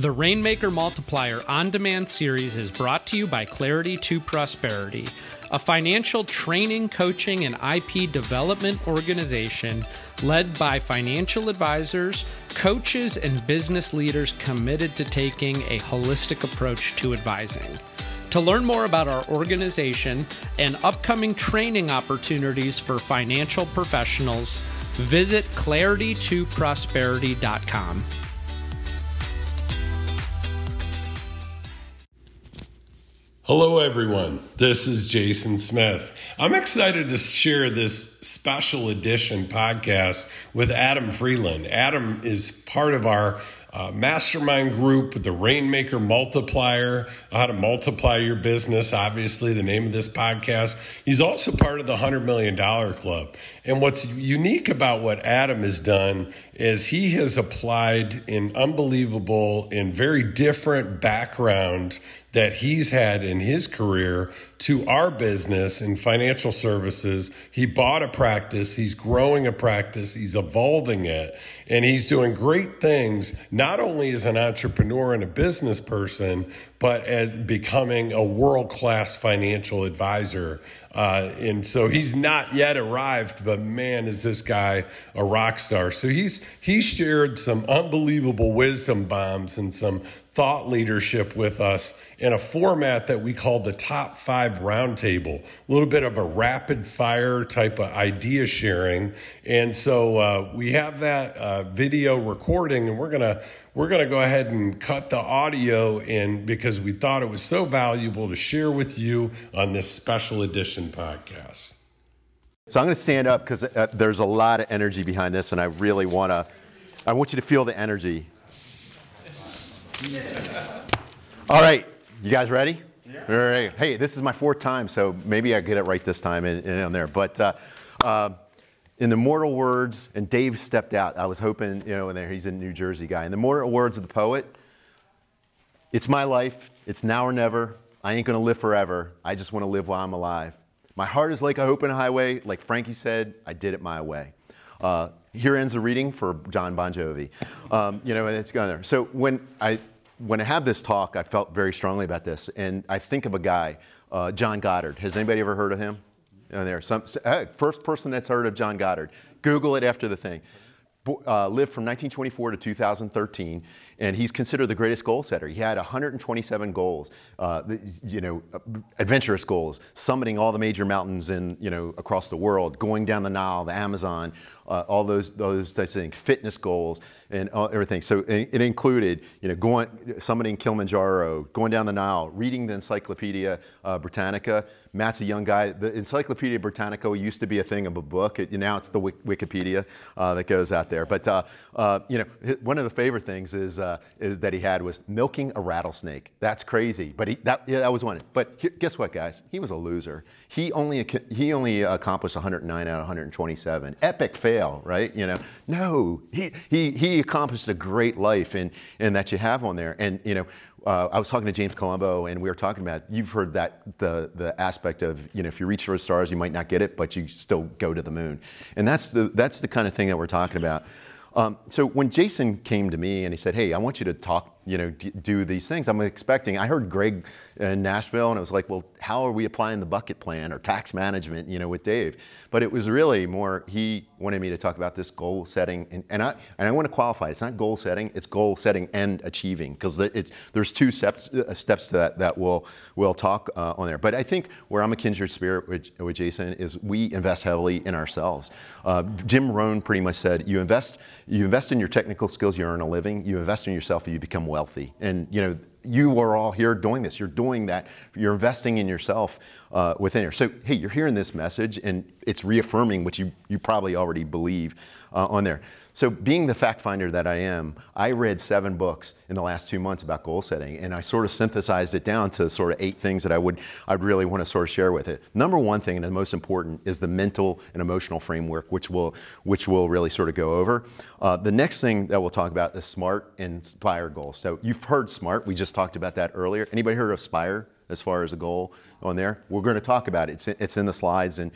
The Rainmaker Multiplier on-demand series is brought to you by Clarity to Prosperity, a financial training, coaching, and IP development organization led by financial advisors, coaches, and business leaders committed to taking a holistic approach to advising. To learn more about our organization and upcoming training opportunities for financial professionals, visit claritytoprosperity.com. Hello everyone, this is Jason Smith. I'm excited to share this special edition podcast with Adam Freeland. Adam is part of our mastermind group, the Rainmaker Multiplier, how to multiply your business, obviously the name of this podcast. He's also part of the $100 million Club. And what's unique about what Adam has done is he has applied an unbelievable and very different background that he's had in his career to our business in financial services. He bought a practice, he's growing a practice, he's evolving it, and he's doing great things, not only as an entrepreneur and a business person, but as becoming a world-class financial advisor. And so he's not yet arrived, but man, is this guy a rock star. So he shared some unbelievable wisdom bombs and some thought leadership with us in a format that we call the Top 5 Roundtable, a little bit of a rapid fire type of idea sharing. And so we have that video recording, and we're gonna go ahead and cut the audio in because we thought it was so valuable to share with you on this special edition podcast. So I'm going to stand up because there's a lot of energy behind this, and I want you to feel the energy. All right, you guys ready? Yeah. All right. Hey, this is my fourth time, so maybe I get it right this time and on there. But in the mortal words, and Dave stepped out. I was hoping, in there, he's a New Jersey guy. In the mortal words of the poet, it's my life, it's now or never. I ain't gonna live forever. I just wanna live while I'm alive. My heart is like an open highway. Like Frankie said, I did it my way. Here ends the reading for John Bon Jovi. And it's gone there. So when I have this talk, I felt very strongly about this. And I think of a guy, John Goddard. Has anybody ever heard of him? First person that's heard of John Goddard. Google it after the thing. Lived from 1924 to 2013, and he's considered the greatest goal setter. He had 127 goals, adventurous goals, summiting all the major mountains across the world, going down the Nile, the Amazon, all those types of things, fitness goals, and everything. So it included, summiting Kilimanjaro, going down the Nile, reading the Encyclopedia Britannica. Matt's a young guy. The Encyclopedia Britannica used to be a thing of a book. Now it's the Wikipedia that goes out there. But one of the favorite things is that he had was milking a rattlesnake. That's crazy. But that was one. But guess what, guys? He was a loser. He only accomplished 109 out of 127. Epic fail, right? No. He accomplished a great life, and that you have on there. And I was talking to James Colombo, and we were talking about, you've heard that the aspect of, if you reach for the stars, you might not get it, but you still go to the moon. And that's the kind of thing that we're talking about. So when Jason came to me and he said, hey, I want you to talk, do these things, I heard Greg in Nashville, and it was like, well, how are we applying the bucket plan or tax management, with Dave? But it was really more, he wanted me to talk about this goal setting. And I want to qualify, it's not goal setting, it's goal setting and achieving, because there's two steps to that we'll talk on there. But I think where I'm a kindred spirit with Jason is we invest heavily in ourselves. Jim Rohn pretty much said, you invest in your technical skills, you earn a living, you invest in yourself, and you become wealthy. And you are all here doing this. You're doing that. You're investing in yourself within here. So hey, you're hearing this message, and it's reaffirming what you probably already believe on there. So being the fact finder that I am, I read 7 books in the last 2 months about goal setting, and I sort of synthesized it down to sort of 8 things that I'd really want to sort of share with it. Number one thing, and the most important, is the mental and emotional framework, which we'll really sort of go over. The next thing that we'll talk about is SMART and SPIRE goals. So you've heard SMART. We just talked about that earlier. Anybody heard of SPIRE as far as a goal on there? We're going to talk about it. It's in the slides and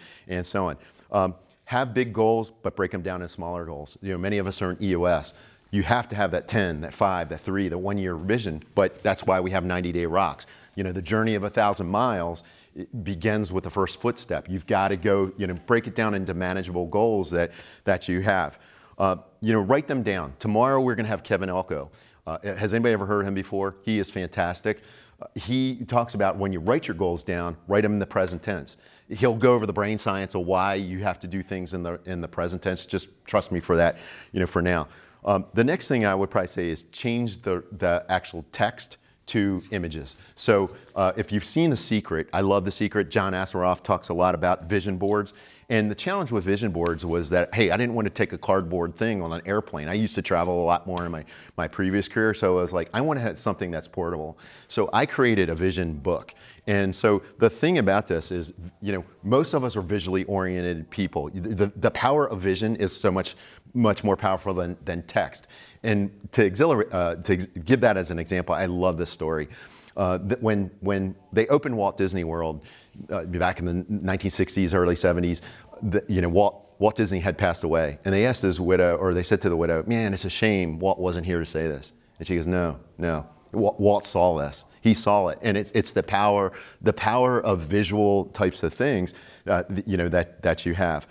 so on. Have big goals, but break them down into smaller goals. Many of us are in EOS. You have to have that 10, that 5, that 3, that 1 year vision, but that's why we have 90-day rocks. You know, the journey of 1,000 miles begins with the first footstep. You've got to go, you know, break it down into manageable goals that you have. You know, write them down. Tomorrow we're going to have Kevin Elko. Has anybody ever heard of him before? He is fantastic. He talks about when you write your goals down, write them in the present tense. He'll go over the brain science of why you have to do things in the present tense. Just trust me for that, you know, for now. The next thing I would probably say is change the actual text to images. So if you've seen The Secret, I love The Secret. John Asaroff talks a lot about vision boards. And the challenge with vision boards was that, hey, I didn't want to take a cardboard thing on an airplane. I used to travel a lot more in my previous career. So I was like, I want to have something that's portable. So I created a vision book. And so the thing about this is, you know, most of us are visually oriented people. The power of vision is so much more powerful than text. And to give that as an example, I love this story. When they opened Walt Disney World back in the 1960s, early 70s, Walt Disney had passed away, and they asked his widow, or they said to the widow, "Man, it's a shame Walt wasn't here to say this." And she goes, "No, Walt saw this. He saw it, and it's the power of visual types of things, that you have."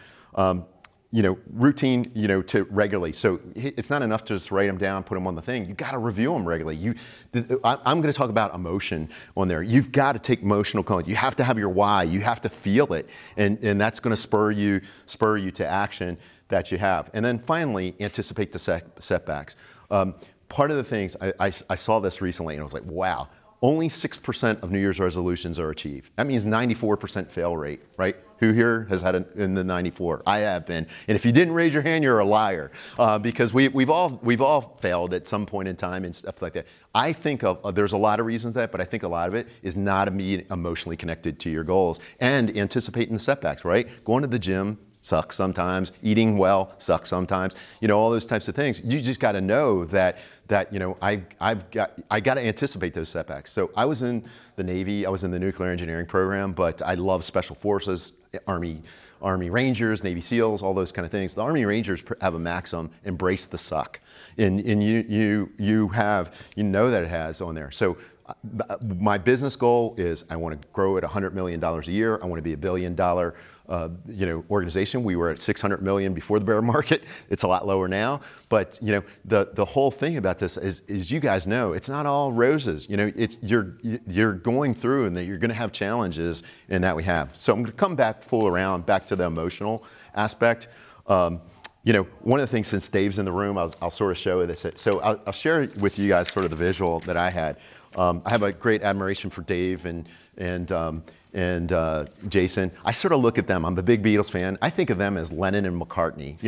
Routine, to regularly. So it's not enough to just write them down, put them on the thing. You got to review them regularly. I'm going to talk about emotion on there. You've got to take emotional control. You have to have your why. You have to feel it, and that's going to spur you to action that you have. And then finally, anticipate the setbacks. Part of the things I saw this recently, and I was like, wow. Only 6% of New Year's resolutions are achieved. That means 94% fail rate, right? Who here has had in the 94? I have been. And if you didn't raise your hand, you're a liar, because we've all failed at some point in time and stuff like that. I think there's a lot of reasons that, but I think a lot of it is not emotionally connected to your goals and anticipating the setbacks, right? Going to the gym sucks sometimes, eating well sucks sometimes, all those types of things. You just got to know that I got to anticipate those setbacks. So I was in the Navy, I was in the nuclear engineering program, but I love special forces, Army Rangers, Navy SEALs, all those kind of things. The Army Rangers have a maxim: embrace the suck, and you have that it has on there. So my business goal is I want to grow at $100 million a year. I want to be a billion-dollar organization. We were at 600 million before the bear market. It's a lot lower now. But the whole thing about this is you guys know it's not all roses. It's you're going through, and that you're going to have challenges, and that we have. So I'm going to come back to the emotional aspect. One of the things, since Dave's in the room, I'll sort of show this. So I'll share with you guys sort of the visual that I had. I have a great admiration for Dave and Jason. I sort of look at them. I'm a big Beatles fan. I think of them as Lennon and McCartney,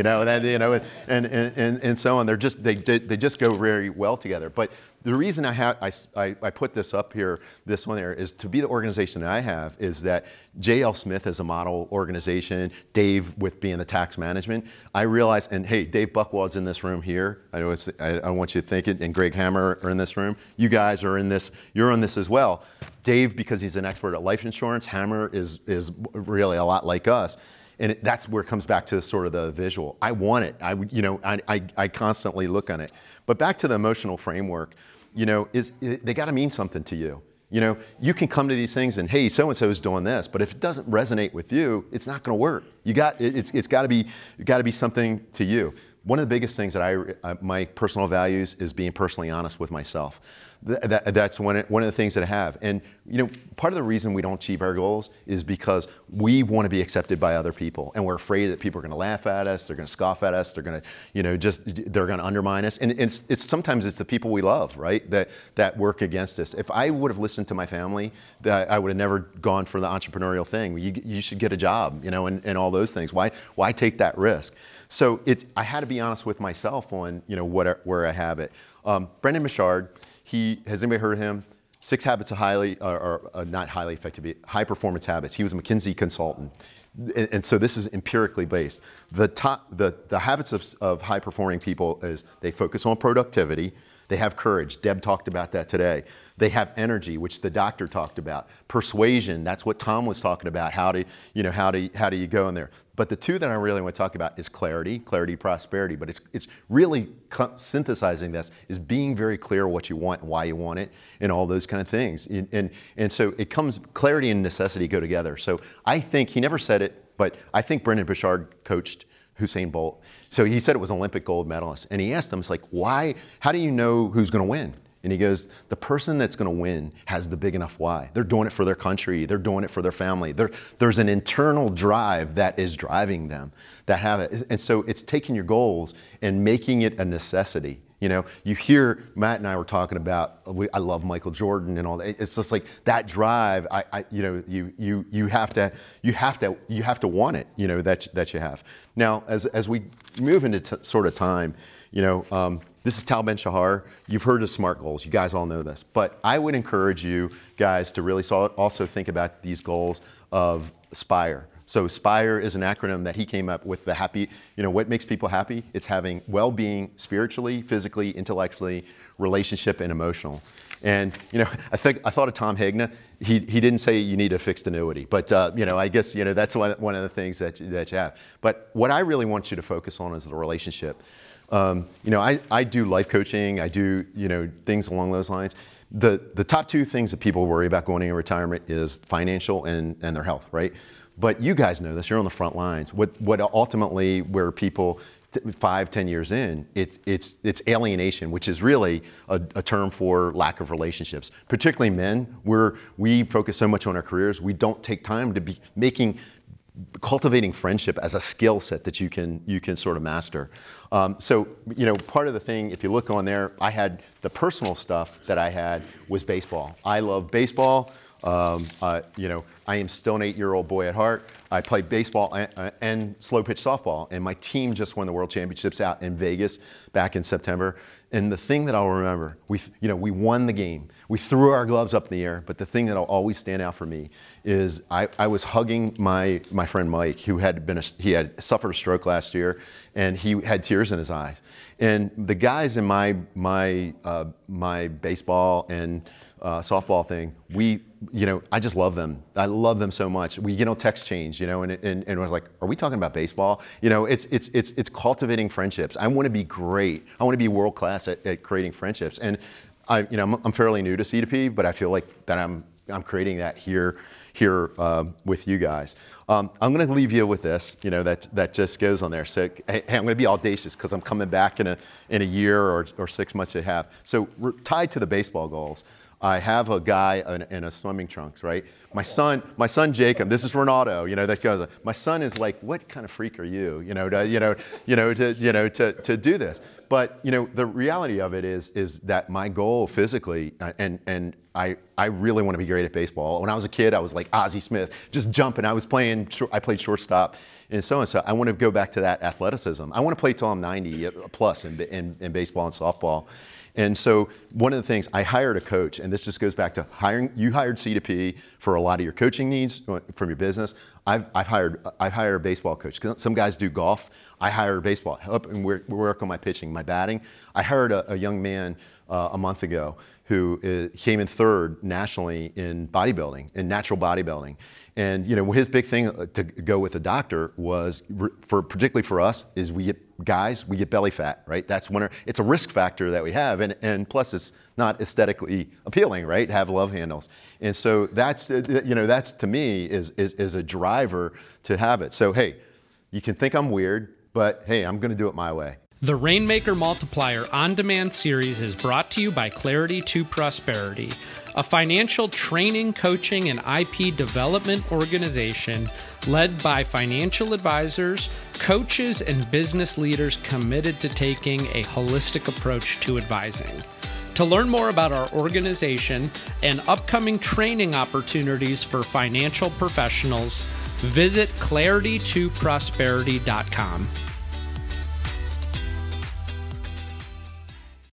and so on. They just go very well together. But the reason I put this up here, this one there, is to be the organization that I have, is that J.L. Smith is a model organization, Dave with being the tax management. I realized, and hey, Dave Buchwald's in this room here. I know I want you to think it, and Greg Hammer are in this room. You guys are in this, you're on this as well. Dave, because he's an expert at life insurance, Hammer is really a lot like us. And that's where it comes back to sort of the visual. I want it. I constantly look on it. But back to the emotional framework, they got to mean something to you. You can come to these things and, hey, so-and-so is doing this, but if it doesn't resonate with you, it's not going to work. It's got to be something to you. One of the biggest things that my personal values is being personally honest with myself. That's one of the things that I have. And part of the reason we don't achieve our goals is because we want to be accepted by other people, and we're afraid that people are going to laugh at us, they're going to scoff at us, they're going to they're going to undermine us. And it's sometimes it's the people we love, right, that work against us. If I would have listened to my family, I would have never gone for the entrepreneurial thing. You should get a job, and all those things. Why take that risk? So I had to be honest with myself on where I have it. Brendan Burchard, has anybody heard of him? 6 habits of high performance habits. He was a McKinsey consultant, and so this is empirically based. The habits of high performing people is they focus on productivity, They have courage. Deb talked about that today. They have energy, which the doctor talked about. Persuasion, that's what Tom was talking about. How do you go in there? But the two that I really want to talk about is clarity, prosperity. But it's really synthesizing this, is being very clear what you want and why you want it and all those kind of things. And so it comes, clarity and necessity go together. So I think, he never said it, but I think Brendan Burchard coached Usain Bolt. So he said it was an Olympic gold medalist. And he asked him, it's like, why, how do you know who's going to win? And he goes, the person that's going to win has the big enough why. They're doing it for their country. They're doing it for their family. There's an internal drive that is driving them, that have it. And so it's taking your goals and making it a necessity. You know, you hear Matt and I were talking about, I love Michael Jordan and all that. It's just like that drive. You have to want it. You know that you have. Now, as we move into sort of time, you know. This is Tal Ben-Shahar. You've heard of SMART goals. You guys all know this. But I would encourage you guys to really also think about these goals of SPIRE. So SPIRE is an acronym that he came up with. The happy, you know, what makes people happy? It's having well-being spiritually, physically, intellectually, relationship, and emotional. And you know, I thought of Tom Hagna. He didn't say you need a fixed annuity, but you know, I guess you know that's one of the things that you have. But what I really want you to focus on is the relationship. You know, I do life coaching. I do, you know, things along those lines. The top two things that people worry about going into retirement is financial and their health, right? But you guys know this. You're on the front lines. What ultimately where people 5-10 years in, it's alienation, which is really a term for lack of relationships. Particularly men, where we focus so much on our careers, we don't take time to be cultivating friendship as a skill set that you can sort of master. So, you know, part of the thing, if you look on there, I had the personal stuff that I had was baseball. I love baseball. You know, I am still an 8-year-old boy at heart. I played baseball and slow pitch softball, and my team just won the World Championships out in Vegas back in September. And the thing that I'll remember, we won the game. We threw our gloves up in the air, but the thing that'll always stand out for me is I was hugging my friend Mike, who had suffered a stroke last year, and he had tears in his eyes. And the guys in my baseball and softball thing, I just love them. I love them so much. We, text change, and I was like, are we talking about baseball? You know, it's cultivating friendships. I want to be great. I want to be world class at creating friendships. And I'm fairly new to C2P, but I feel like that I'm creating that here with you guys. I'm going to leave you with this, that just goes on there. So hey, I'm going to be audacious because I'm coming back in a year or 6 months. So we're tied to the baseball goals. I have a guy in a swimming trunks, right? My son Jacob. This is Ronaldo. That goes. My son is like, what kind of freak are you? To do this. But the reality of it is that my goal physically, and I really want to be great at baseball. When I was a kid, I was like Ozzy Smith, just jumping. I played shortstop and so on. So I want to go back to that athleticism. I want to play till I'm 90 plus in baseball and softball. And so one of the things, I hired a coach, and this just goes back to hiring. You hired C2P for a lot of your coaching needs from your business. I've hired a baseball coach. Some guys do golf. I hire baseball, help and work on my pitching, my batting. I hired a young man a month ago who came in third nationally in bodybuilding, in natural bodybuilding. And his big thing to go with the doctor was, particularly for us, is we get belly fat, right? That's it's a risk factor that we have, and plus it's not aesthetically appealing, right? Have love handles, and so that's to me is a driver to have it. So hey, you can think I'm weird, but hey, I'm going to do it my way. The Rainmaker Multiplier on-demand series is brought to you by Clarity to Prosperity, a financial training, coaching, and IP development organization led by financial advisors, coaches, and business leaders committed to taking a holistic approach to advising. To learn more about our organization and upcoming training opportunities for financial professionals, visit claritytoprosperity.com.